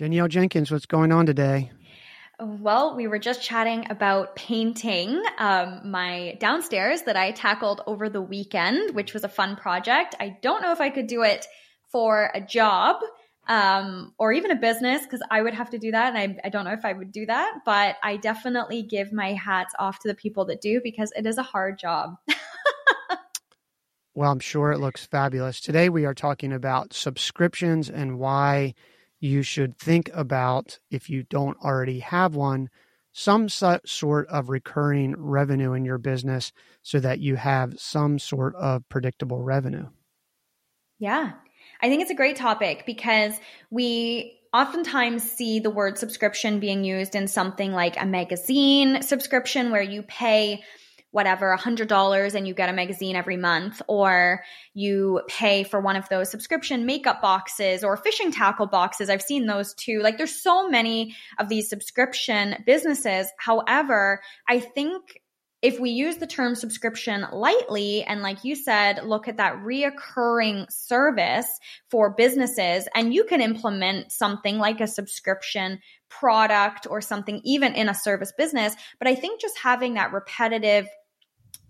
Danielle Jenkins, what's going on today? Well, we were just chatting about painting my downstairs that I tackled over the weekend, which was a fun project. I don't know if I could do it for a job or even a business, because I would have to do that. And I don't know if I would do that, but I definitely give my hats off to the people that do, because it is a hard job. Well, I'm sure it looks fabulous. Today, we are talking about subscriptions and why you should think about, if you don't already have one, some sort of recurring revenue in your business so that you have some sort of predictable revenue. Yeah, I think it's a great topic because we oftentimes see the word subscription being used in something like a magazine subscription where you pay whatever, $100 and you get a magazine every month, or you pay for one of those subscription makeup boxes or fishing tackle boxes. I've seen those too. Like, there's so many of these subscription businesses. However, I think if we use the term subscription lightly, and like you said, look at that reoccurring service for businesses, and you can implement something like a subscription product or something even in a service business. But I think just having that repetitive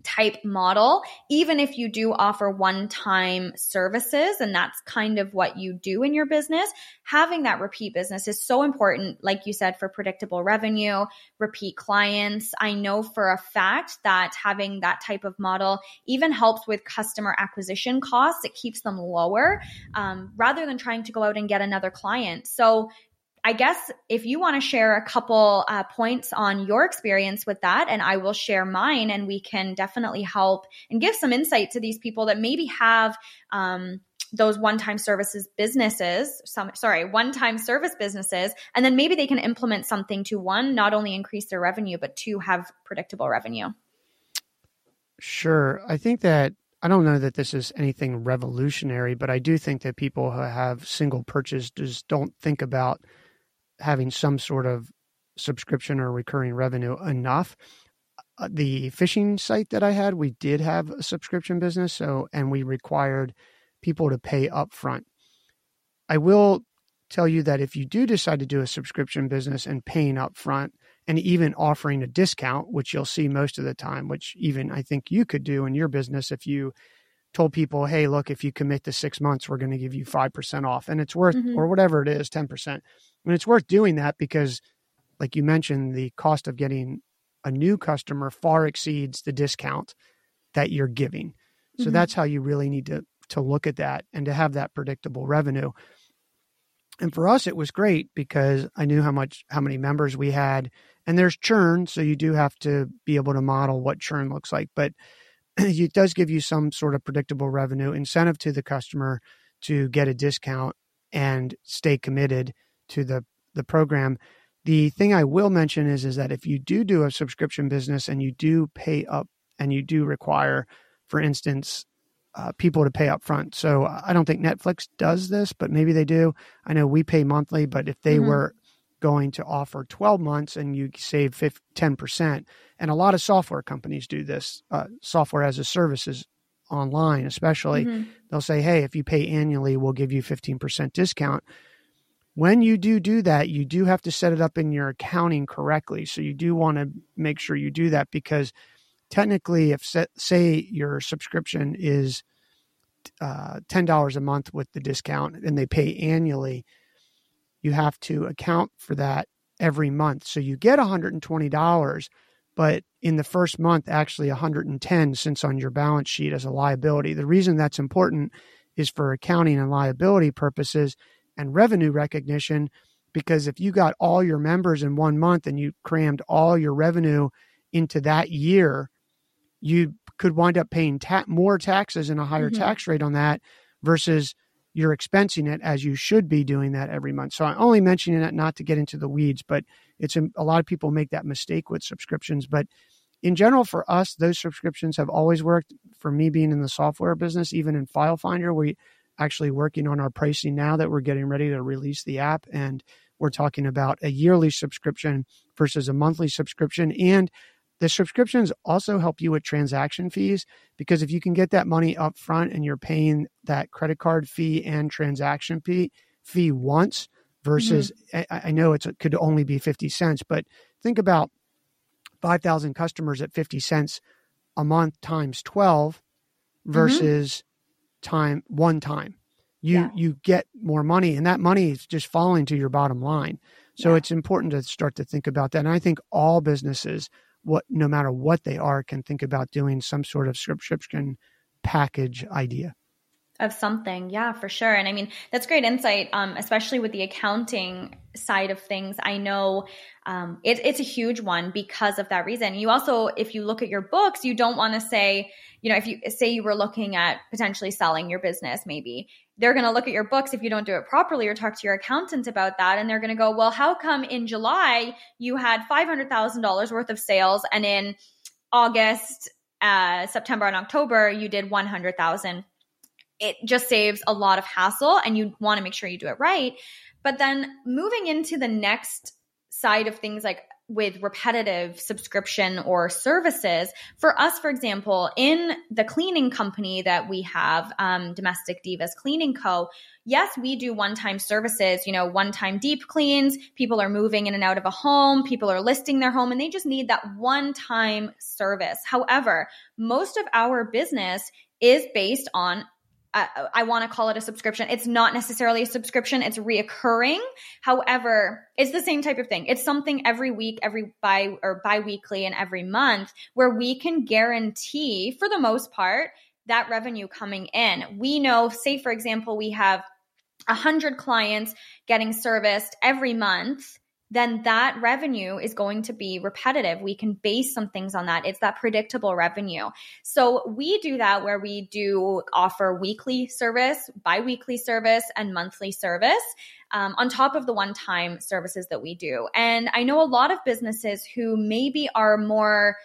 type model, even if you do offer one-time services, and that's kind of what you do in your business, having that repeat business is so important, like you said, for predictable revenue, repeat clients. I know for a fact that having that type of model even helps with customer acquisition costs. It keeps them lower, rather than trying to go out and get another client. So I guess if you want to share a couple points on your experience with that, and I will share mine, and we can definitely help and give some insight to these people that maybe have those one-time services businesses, one-time service businesses, and then maybe they can implement something to, one, not only increase their revenue, but two, have predictable revenue. Sure. I think that, I don't know that this is anything revolutionary, but I do think that people who have single purchase just don't think about having some sort of subscription or recurring revenue enough. The fishing site that I had, we did have a subscription business, and we required people to pay upfront. I will tell you that if you do decide to do a subscription business and paying upfront and even offering a discount, which you'll see most of the time, which even I think you could do in your business if you told people, hey, look, if you commit to 6 months, we're going to give you 5% off, and it's worth, or whatever it is, 10%. And it's worth doing that because, like you mentioned, the cost of getting a new customer far exceeds the discount that you're giving. So that's how you really need to look at that and to have that predictable revenue. And for us, it was great because I knew how many members we had, and there's churn. So you do have to be able to model what churn looks like, but it does give you some sort of predictable revenue incentive to the customer to get a discount and stay committed to the program. The thing I will mention is that if you do a subscription business and you do pay up and you do require, for instance, people to pay up front. So I don't think Netflix does this, but maybe they do. I know we pay monthly, but if they were going to offer 12 months and you save 10%, and a lot of software companies do this, software as a services online, especially, they'll say, hey, if you pay annually, we'll give you 15% discount. When you do that, you do have to set it up in your accounting correctly. So you do want to make sure you do that, because technically, if say your subscription is $10 a month with the discount and they pay annually, you have to account for that every month. So you get $120, but in the first month, actually $110 since on your balance sheet as a liability. The reason that's important is for accounting and liability purposes and revenue recognition, because if you got all your members in 1 month and you crammed all your revenue into that year, you could wind up paying more taxes and a higher tax rate on that versus you're expensing it as you should be doing that every month. So I'm only mentioning that not to get into the weeds, but it's a lot of people make that mistake with subscriptions. But in general, for us, those subscriptions have always worked. For me, being in the software business, even in File Finder, we're actually working on our pricing now that we're getting ready to release the app. And we're talking about a yearly subscription versus a monthly subscription. And the subscriptions also help you with transaction fees, because if you can get that money up front and you're paying that credit card fee and transaction fee once, versus I know it could only be 50 cents, but think about 5,000 customers at 50 cents a month times 12 versus one time. You get more money, and that money is just falling to your bottom line. So it's important to start to think about that. And I think all businesses, no matter what they are, can think about doing some sort of subscription package idea. Of something. Yeah, for sure. And I mean, that's great insight, especially with the accounting side of things. I know it's a huge one because of that reason. You also, if you look at your books, you don't want to say, if you say you were looking at potentially selling your business, maybe they're going to look at your books if you don't do it properly or talk to your accountant about that. And they're going to go, well, how come in July you had $500,000 worth of sales and in August, September and October, you did $100,000? It just saves a lot of hassle, and you want to make sure you do it right. But then moving into the next side of things, like with repetitive subscription or services, for us, for example, in the cleaning company that we have, Domestic Divas Cleaning Co., yes, we do one-time services, one-time deep cleans. People are moving in and out of a home. People are listing their home, and they just need that one-time service. However, most of our business is based on I want to call it a subscription. It's not necessarily a subscription. It's reoccurring. However, it's the same type of thing. It's something every week, bi-weekly and every month where we can guarantee for the most part that revenue coming in. We know, say for example, we have 100 clients getting serviced every month, then that revenue is going to be repetitive. We can base some things on that. It's that predictable revenue. So we do that where we do offer weekly service, bi-weekly service, and monthly service on top of the one-time services that we do. And I know a lot of businesses who maybe are more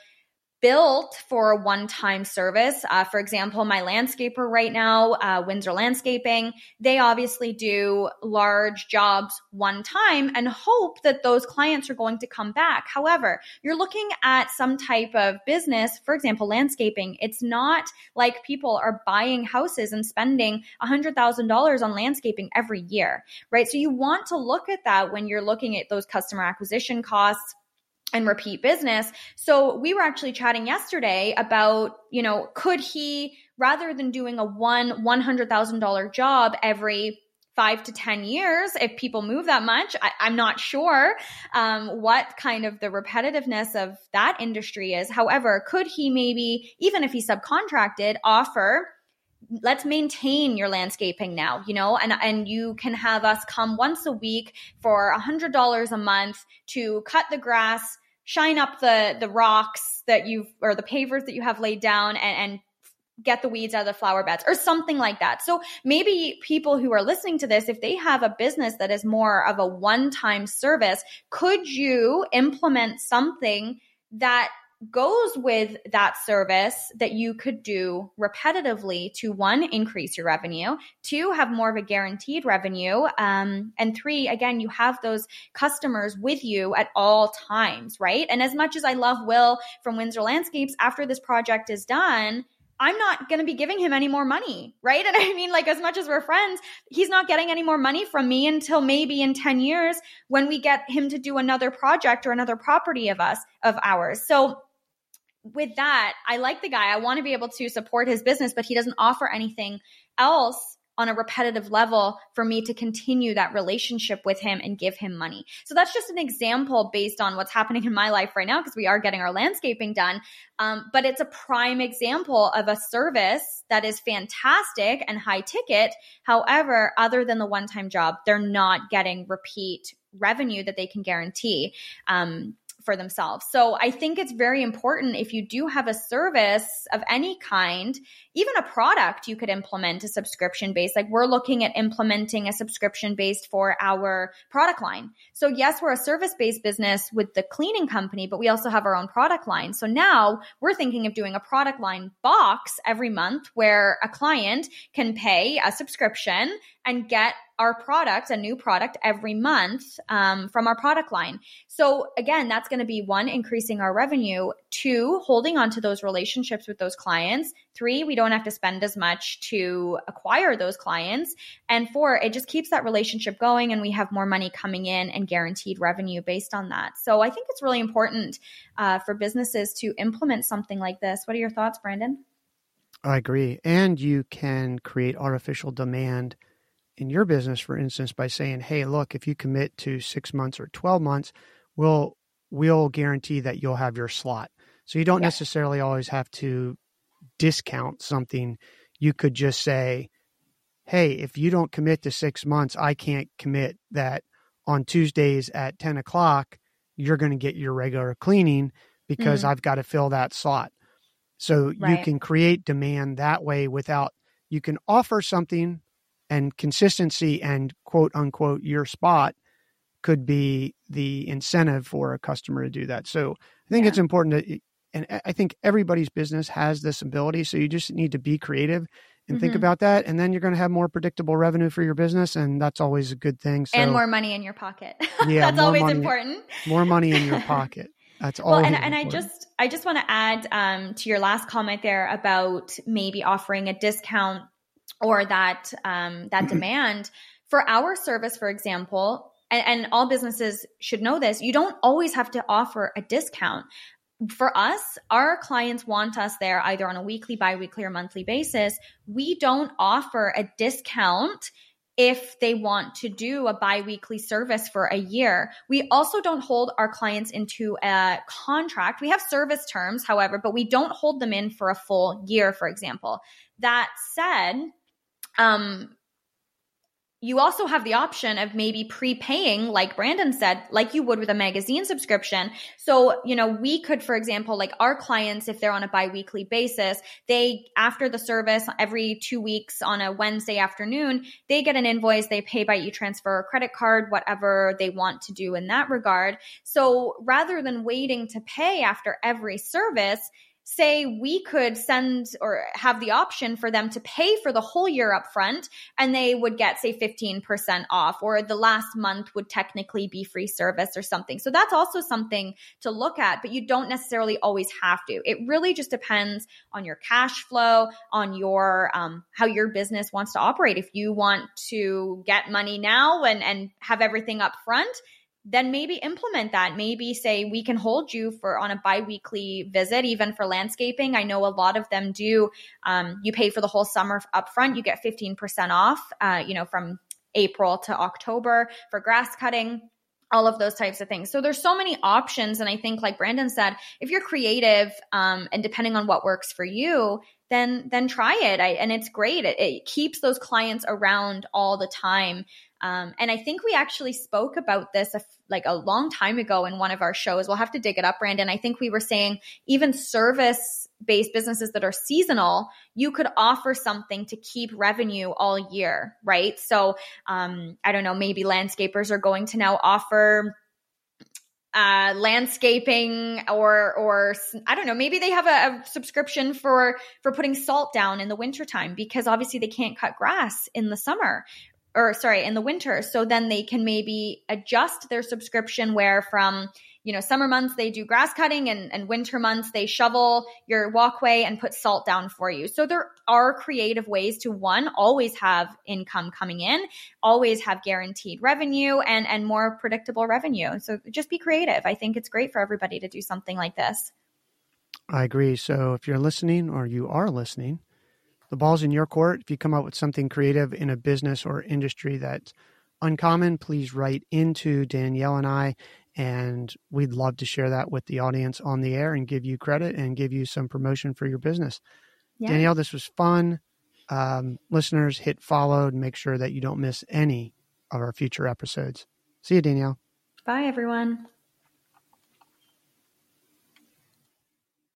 built for a one-time service. For example, my landscaper right now, Windsor Landscaping, they obviously do large jobs one time and hope that those clients are going to come back. However, you're looking at some type of business, for example, landscaping. It's not like people are buying houses and spending $100,000 on landscaping every year, right? So you want to look at that when you're looking at those customer acquisition costs and repeat business. So we were actually chatting yesterday about, could he, rather than doing a $100,000 job every 5 to 10 years, if people move that much, I'm not sure what kind of the repetitiveness of that industry is. However, could he maybe, even if he subcontracted, offer, let's maintain your landscaping now, and you can have us come once a week for $100 a month to cut the grass, shine up the rocks that you've, or the pavers that you have laid down, and get the weeds out of the flower beds or something like that. So maybe people who are listening to this, if they have a business that is more of a one-time service, could you implement something that goes with that service that you could do repetitively to, one, increase your revenue, two, have more of a guaranteed revenue, and three, again, you have those customers with you at all times, right? And as much as I love Will from Windsor Landscapes, after this project is done, I'm not going to be giving him any more money, right? And I mean, as much as we're friends, he's not getting any more money from me until maybe in 10 years when we get him to do another project or another property of ours. So with that, I like the guy. I want to be able to support his business, but he doesn't offer anything else on a repetitive level for me to continue that relationship with him and give him money. So that's just an example based on what's happening in my life right now, because we are getting our landscaping done. But it's a prime example of a service that is fantastic and high ticket. However, other than the one-time job, they're not getting repeat revenue that they can guarantee for themselves. So I think it's very important, if you do have a service of any kind, even a product, you could implement a subscription based. Like we're looking at implementing a subscription based for our product line. So yes, we're a service-based business with the cleaning company, but we also have our own product line. So now we're thinking of doing a product line box every month where a client can pay a subscription and get our product, a new product every month from our product line. So again, that's going to be 1, increasing our revenue, 2, holding on to those relationships with those clients, 3, we don't have to spend as much to acquire those clients, and 4, it just keeps that relationship going and we have more money coming in and guaranteed revenue based on that. So I think it's really important for businesses to implement something like this. What are your thoughts, Brandon? I agree. And you can create artificial demand in your business, for instance, by saying, hey, look, if you commit to 6 months or 12 months, we'll guarantee that you'll have your slot. So you don't necessarily always have to discount something. You could just say, hey, if you don't commit to 6 months, I can't commit that on Tuesdays at 10 o'clock, you're going to get your regular cleaning because I've got to fill that slot. So you can create demand that way without, you can offer something. And consistency and quote unquote, your spot could be the incentive for a customer to do that. So I think it's important to, and I think everybody's business has this ability. So you just need to be creative and think about that. And then you're going to have more predictable revenue for your business. And that's always a good thing. So, and more money in your pocket. Yeah, that's always important. More money in your pocket. That's all. Well, and I just want to add to your last comment there about maybe offering a discount or that demand for our service, for example, and all businesses should know this, you don't always have to offer a discount. For us, our clients want us there either on a weekly, biweekly, or monthly basis. We don't offer a discount if they want to do a biweekly service for a year. We also don't hold our clients into a contract. We have service terms, however, but we don't hold them in for a full year, for example. That said, you also have the option of maybe prepaying, like Brandon said, like you would with a magazine subscription. So, we could, for example, like our clients, if they're on a biweekly basis, they, after the service, every 2 weeks on a Wednesday afternoon, they get an invoice, they pay by e-transfer or credit card, whatever they want to do in that regard. So rather than waiting to pay after every service, say we could send or have the option for them to pay for the whole year up front, and they would get, say, 15% off, or the last month would technically be free service or something. So that's also something to look at, but you don't necessarily always have to. It really just depends on your cash flow, on your how your business wants to operate. If you want to get money now and have everything up front, then maybe implement that. Maybe say we can hold you for on a biweekly visit, even for landscaping. I know a lot of them do. You pay for the whole summer up front. You get 15% off, from April to October for grass cutting, all of those types of things. So there's so many options. And I think, like Brandon said, if you're creative and depending on what works for you, then try it. And it's great. It keeps those clients around all the time. And I think we actually spoke about this a long time ago in one of our shows. We'll have to dig it up, Brandon. I think we were saying even service-based businesses that are seasonal, you could offer something to keep revenue all year, right? So I don't know, maybe landscapers are going to now offer landscaping or I don't know, maybe they have a subscription for putting salt down in the wintertime because obviously they can't cut grass in the summer. Or sorry, in the winter. So then they can maybe adjust their subscription where from, summer months they do grass cutting and winter months they shovel your walkway and put salt down for you. So there are creative ways to, one, always have income coming in, always have guaranteed revenue and more predictable revenue. So just be creative. I think it's great for everybody to do something like this. I agree. So if you're listening or you are listening, the ball's in your court. If you come up with something creative in a business or industry that's uncommon, please write into Danielle and I, and we'd love to share that with the audience on the air and give you credit and give you some promotion for your business. Yeah. Danielle, this was fun. Listeners, hit follow and make sure that you don't miss any of our future episodes. See you, Danielle. Bye, everyone.